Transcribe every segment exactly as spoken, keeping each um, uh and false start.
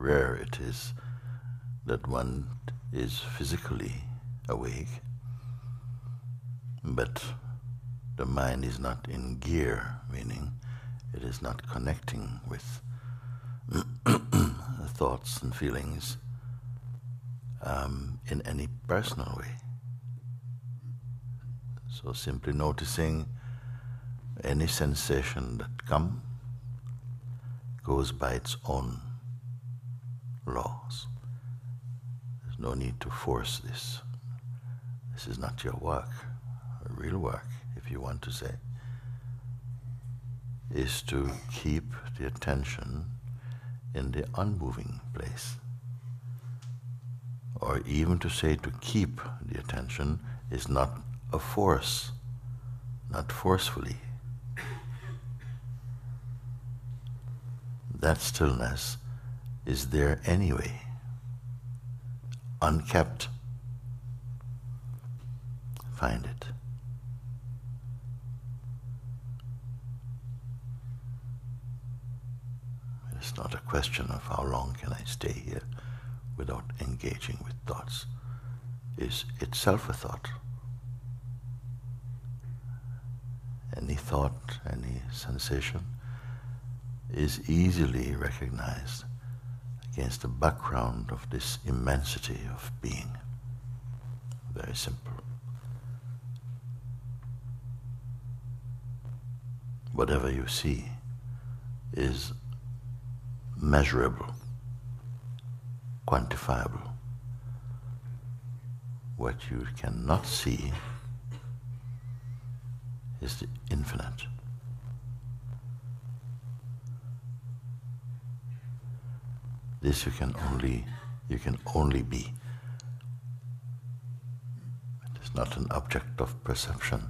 rare it is that one is physically awake, but the mind is not in gear, meaning it is not connecting with thoughts and feelings um, in any personal way. So simply noticing any sensation that comes goes by its own laws. There's no need to force this. This is not your work. Real work, if you want to say, is to keep the attention in the unmoving place. Or even to say to keep the attention is not a force, not forcefully. That stillness is there anyway, unkept. Find it. It's not a question of how long can I stay here without engaging with thoughts. It's itself a thought. Any thought, any sensation is easily recognized against the background of this immensity of being. Very simple. Whatever you see is measurable, quantifiable. What you cannot see is the infinite. This you can only you can only be. It is not an object of perception.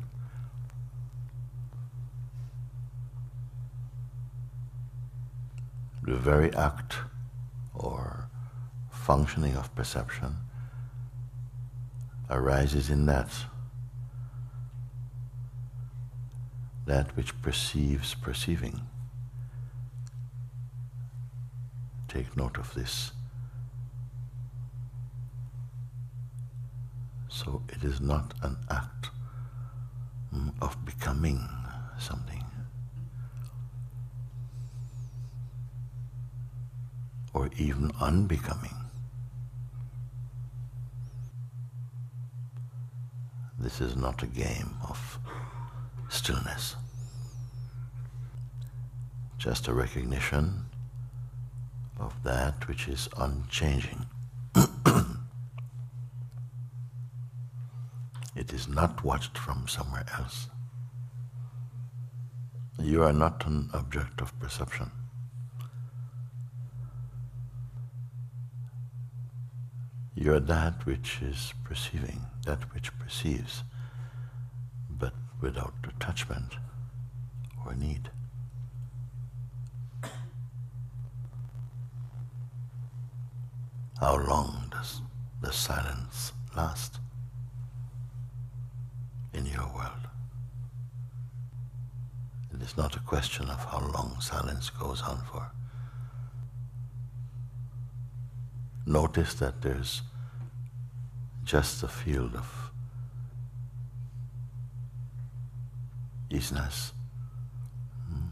The very act or functioning of perception arises in that. That which perceives perceiving. Take note of this. So it is not an act of becoming something, or even unbecoming. This is not a game of stillness. Just a recognition of that which is unchanging. It is not watched from somewhere else. You are not an object of perception. You are that which is perceiving, that which perceives, but without attachment or need. How long does the silence last in your world? It is not a question of how long silence goes on for. Notice that there's just a field of easiness. Hmm.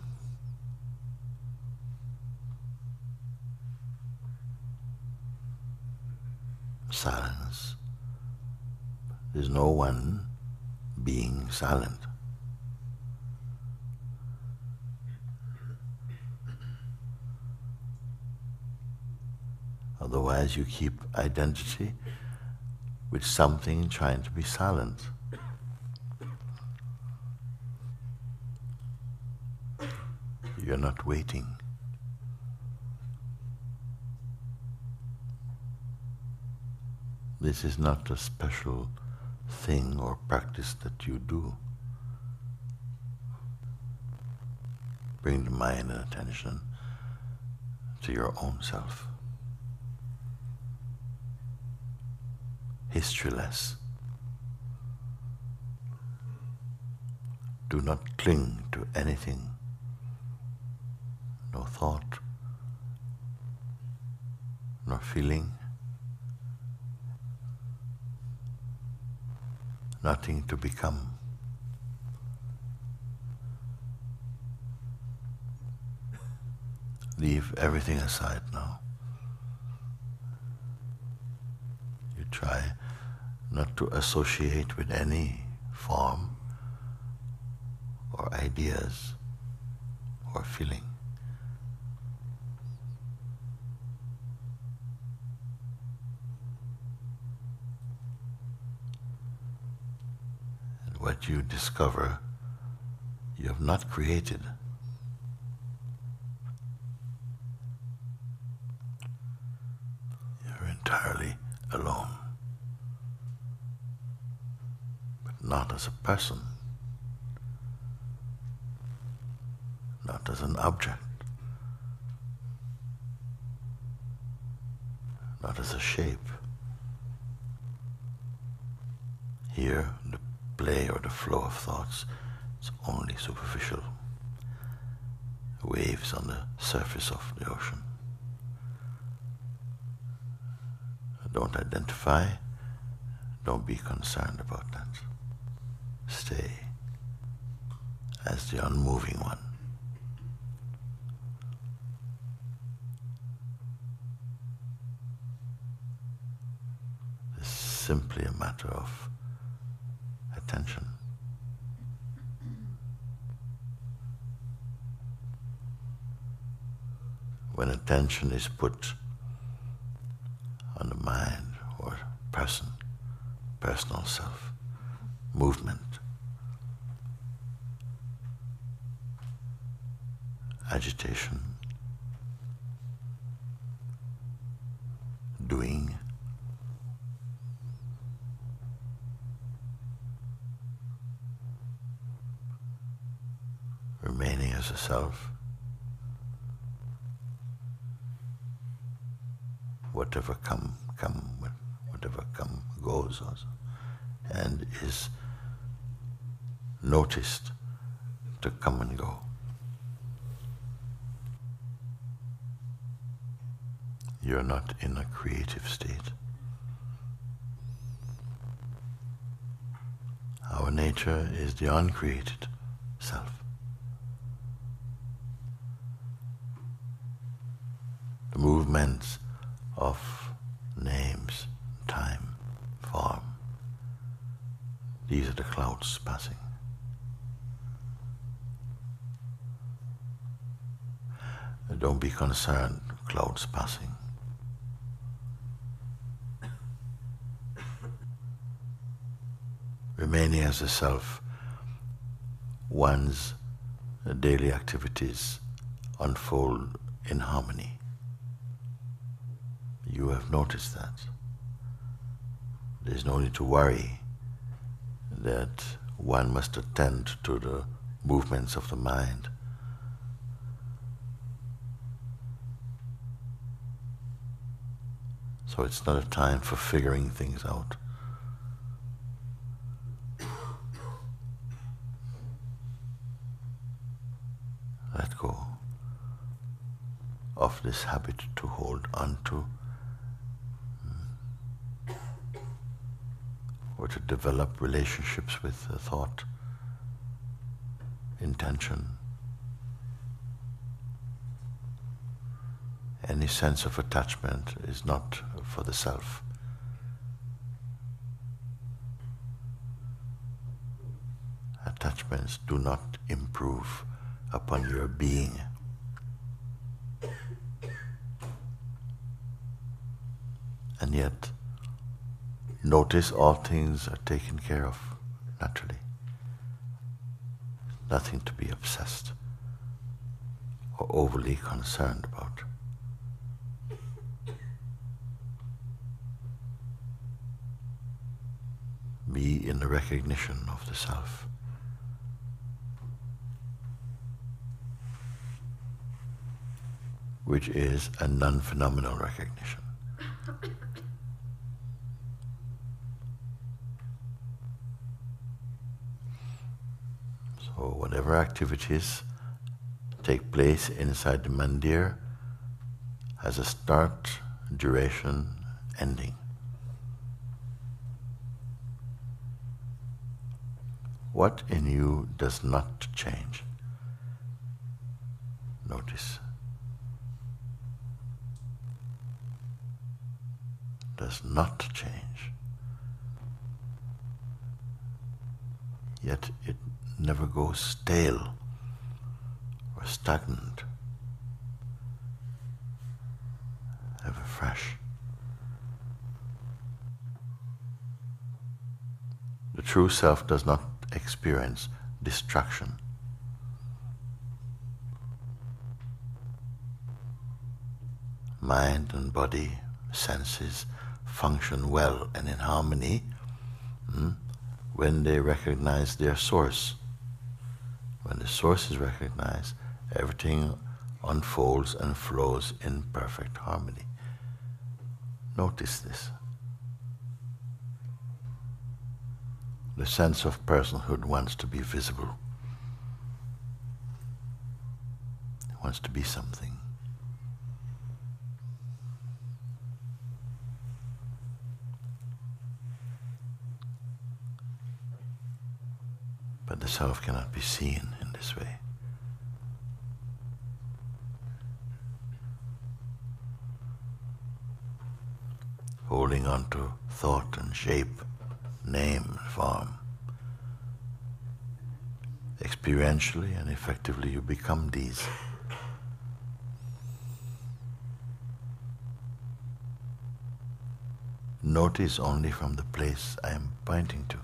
Silence. There's no one being silent. Otherwise you keep identity with something trying to be silent. You're not waiting. This is not a special thing or practice that you do. Bring the mind and attention to your own self. Historyless. Do not cling to anything. No thought, nor feeling, nothing to become. Leave everything aside now. You try not to associate with any form or ideas or feeling. And what you discover, you have not created. You're entirely alone, but not as a person, not as an object, not as a shape. Here, the play or the flow of thoughts is only superficial, waves on the surface of the ocean. Don't identify, don't be concerned about that. Stay as the unmoving one. Simply a matter of attention. When attention is put on the mind or person, personal self, movement, agitation, doing, remaining as a self, whatever come, come, whatever come goes also, and is noticed to come and go. You're not in a creative state. Our nature is the uncreated self. The movements of names, time, form, these are the clouds passing. Don't be concerned, clouds passing. Remaining as a self, one's daily activities unfold in harmony. You have noticed that. There's no need to worry that one must attend to the movements of the mind. So it's not a time for figuring things out. Let go of this habit to hold on to, or to develop relationships with thought, intention, any sense of attachment is not for the self. Attachments do not improve upon your being. And yet, notice all things are taken care of naturally. Nothing to be obsessed or overly concerned about. Be in the recognition of the self. Which is a non-phenomenal recognition. So whatever activities take place inside the mandir has a start, duration, ending. What in you does not change? Notice. Does not change. Yet it never goes stale or stagnant. Ever fresh. The true self does not experience destruction. Mind and body, senses function well and in harmony hmm, when they recognize their source. When the source is recognized, everything unfolds and flows in perfect harmony. Notice this. The sense of personhood wants to be visible. It wants to be something. But the self cannot be seen in this way. Holding on to thought and shape, name and form. Experientially and effectively you become these. Notice only from the place I am pointing to.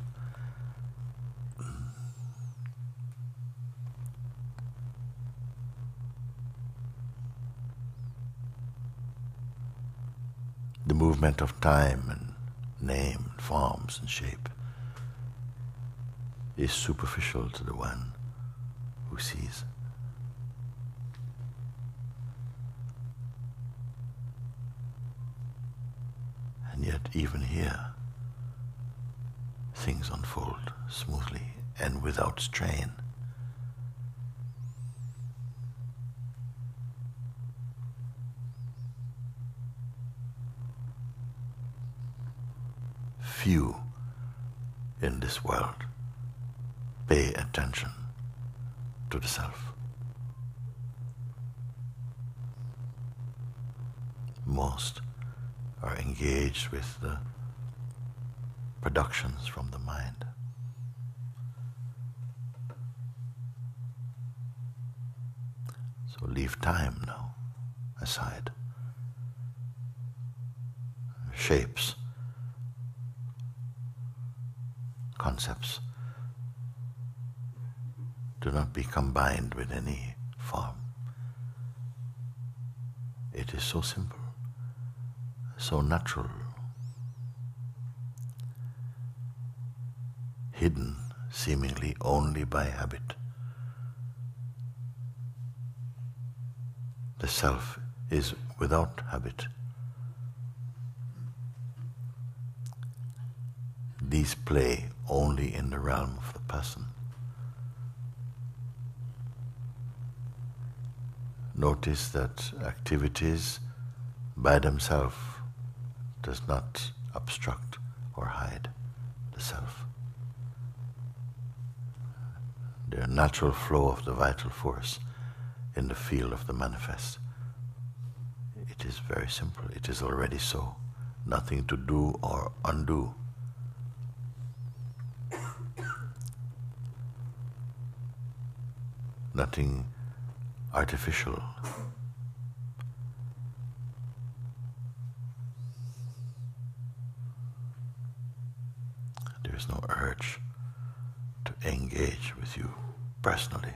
The movement of time and name and forms and shape is superficial to the one who sees. And yet even here things unfold smoothly and without strain. Few in this world pay attention to the self. Most are engaged with the productions from the mind. So leave time now aside. Shapes, concepts do not be combined with any form. It is so simple, so natural, hidden seemingly only by habit. The self is without habit. These play only in the realm of the person. Notice that activities by themselves does not obstruct or hide the self. The natural flow of the vital force in the field of the manifest. It is very simple. It is already so. Nothing to do or undo. Nothing artificial. There is no urge to engage with you personally.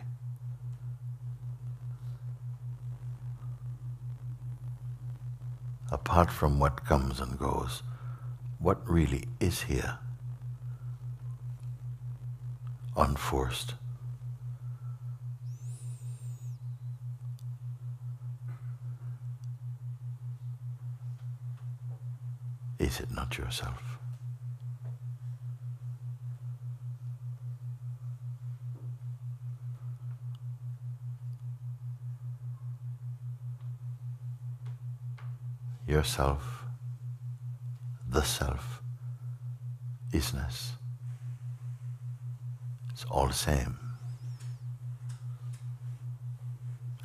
Apart from what comes and goes, what really is here? Unforced. Is it not yourself? yourself, the self, isness. It's all the same.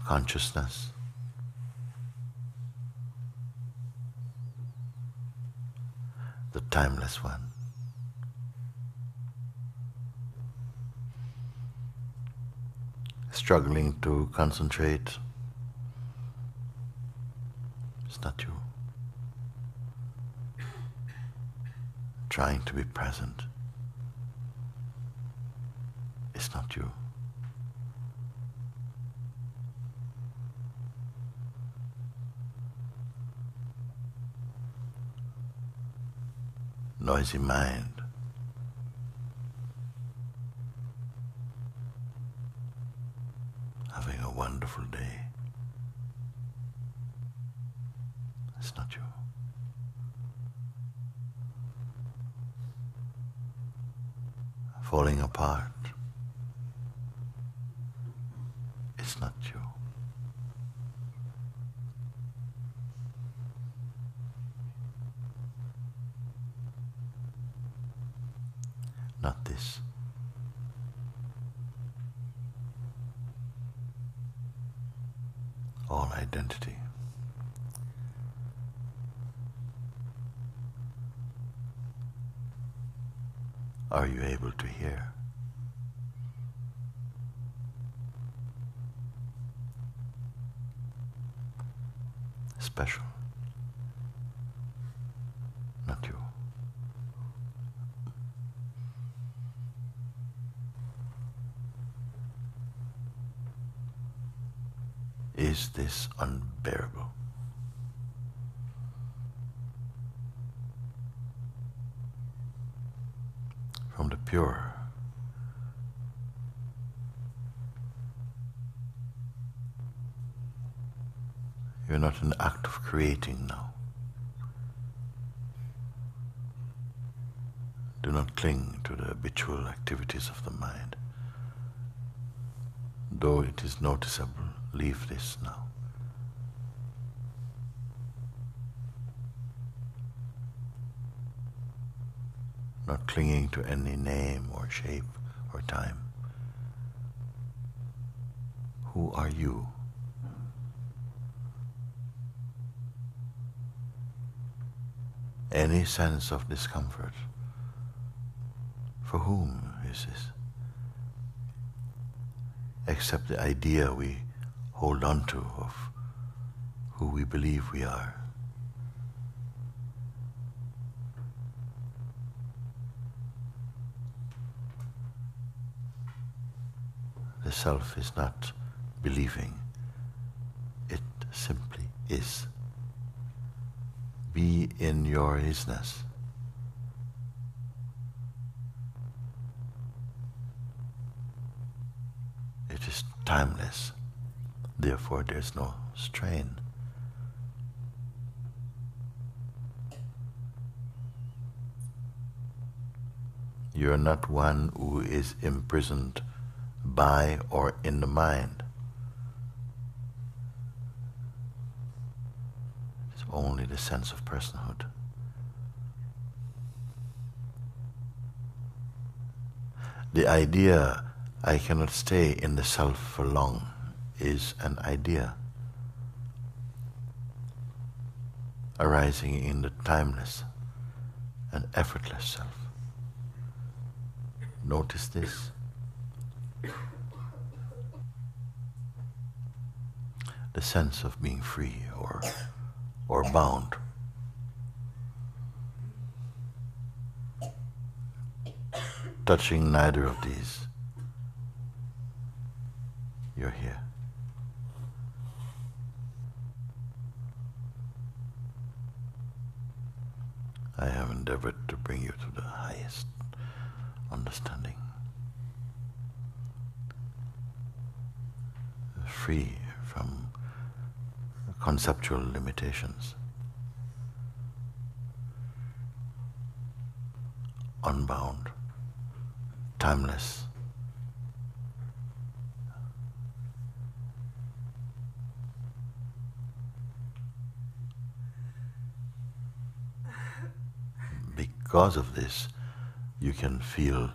Consciousness, the timeless one. Struggling to concentrate, it's not you. Trying to be present, it's not you. Noisy mind, having a wonderful day, it's not you. Falling apart, it's not you. Not this. All identity. Are you able to hear? Special. Not you. Is this unbearable? From the pure, you're not in the act of creating now. Do not cling to the habitual activities of the mind. Though it is noticeable, leave this now. Not clinging to any name or shape or time. Who are you? Any sense of discomfort? For whom is this? Except the idea we hold on to of who we believe we are. The self is not believing, it simply is. Be in your isness. It is timeless, therefore there is no strain. You are not one who is imprisoned by or in the mind. It's only the sense of personhood. The idea I cannot stay in the self for long is an idea arising in the timeless and effortless self. Notice this. The sense of being free or, or bound. Touching neither of these. You're here. I have endeavored to bring you to the highest understanding. Free from conceptual limitations. Unbound. Timeless. because of this, you can feel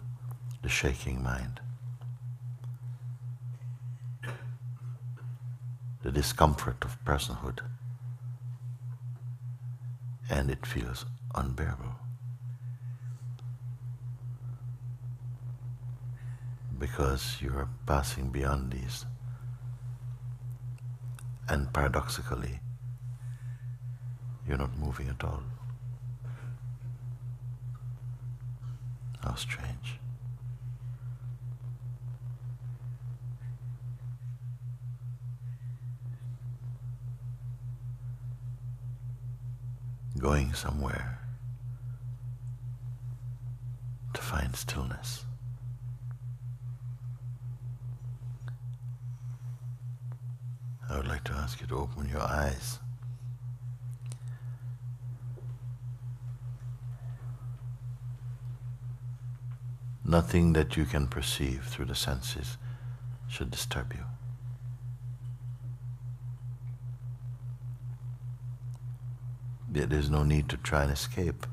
the shaking mind, the discomfort of personhood, and it feels unbearable because you are passing beyond these. And paradoxically, you're not moving at all. How strange. Going somewhere to find stillness. I would like to ask you to open your eyes. Nothing that you can perceive through the senses should disturb you. Yet there's no need to try and escape.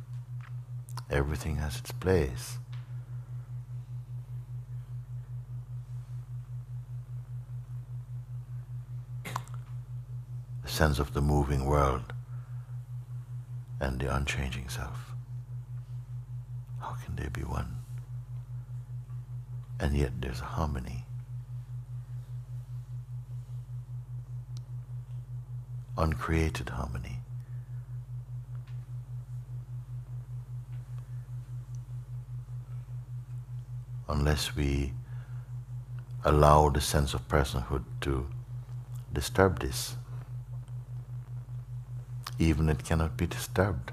Everything has its place. The sense of the moving world and the unchanging self. How can they be one? And yet there's a harmony. Uncreated harmony. Unless we allow the sense of personhood to disturb this. Even it cannot be disturbed.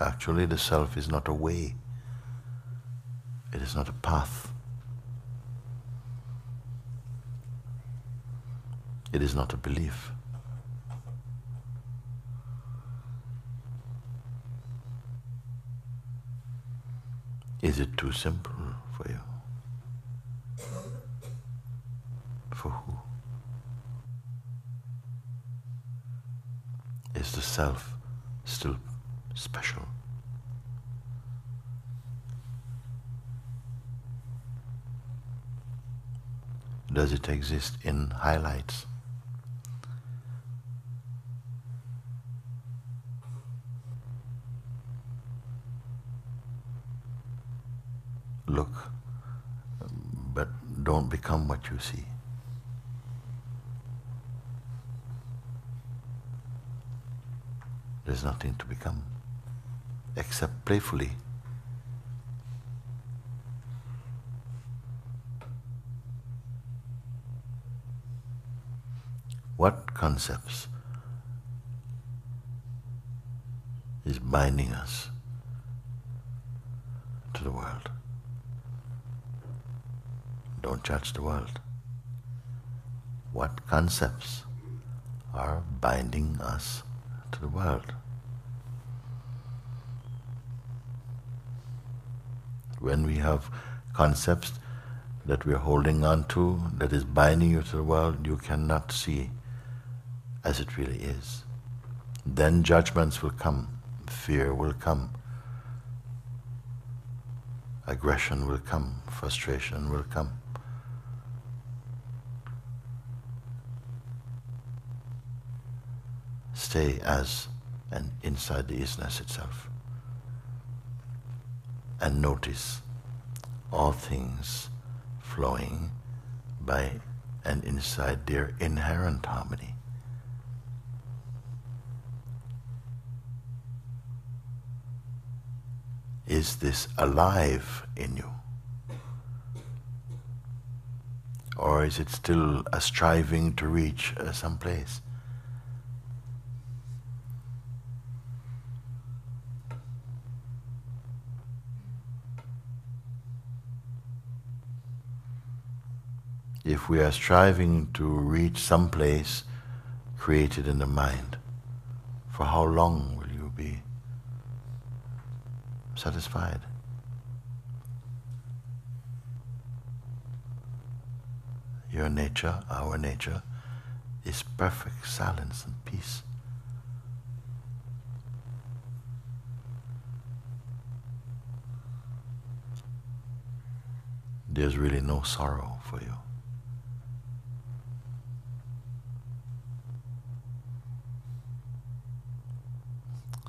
Actually, the self is not a way. It is not a path. It is not a belief. Is it too simple for you? For who? Is the self still special? Does it exist in highlights? Look, but don't become what you see. There's nothing to become except playfully. What concepts is binding us to the world? Don't judge the world. What concepts are binding us to the world? When we have concepts that we are holding on to, that is binding you to the world, you cannot see as it really is. Then judgments will come, fear will come, aggression will come, frustration will come. Stay as and inside the isness itself, and notice all things flowing by and inside their inherent harmony. Is this alive in you? Or is it still a striving to reach uh, some place? If we are striving to reach some place created in the mind, for how long will you be satisfied. Your nature, our nature, is perfect silence and peace. There's really no sorrow for you.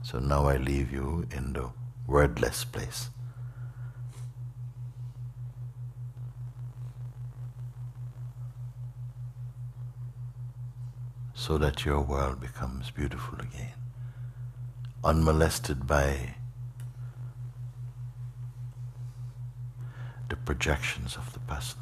So now I leave you in the wordless place. So that your world becomes beautiful again, unmolested by the projections of the past.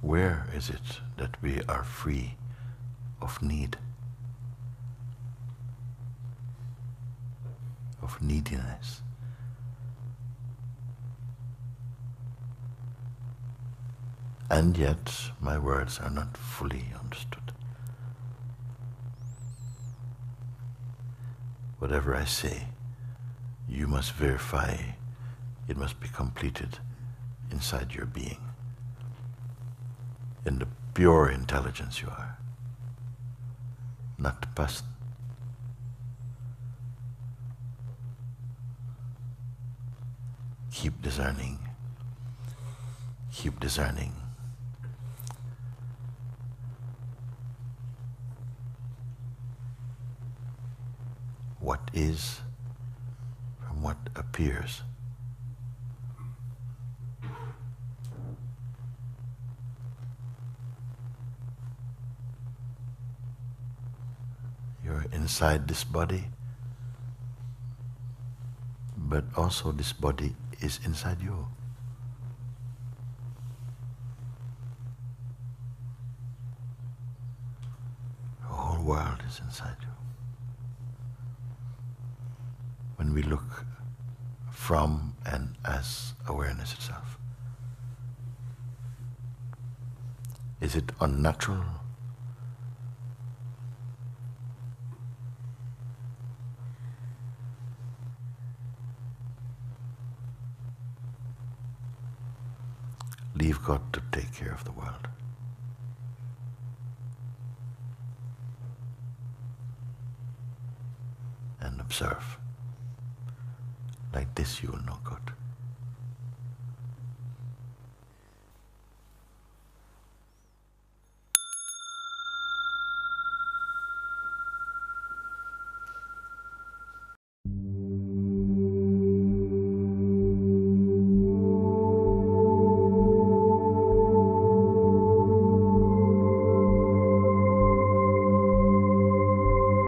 Where is it that we are free of need, of neediness? And yet, my words are not fully understood. Whatever I say, you must verify, it must be completed inside your being, in the pure intelligence you are, not the person. Keep discerning, keep discerning. What is from what appears. You're inside this body, but also this body is inside you. The whole world is inside you. When we look from and as awareness itself. Is it unnatural? Leave God to take care of the world. And observe. Like this, you will know God.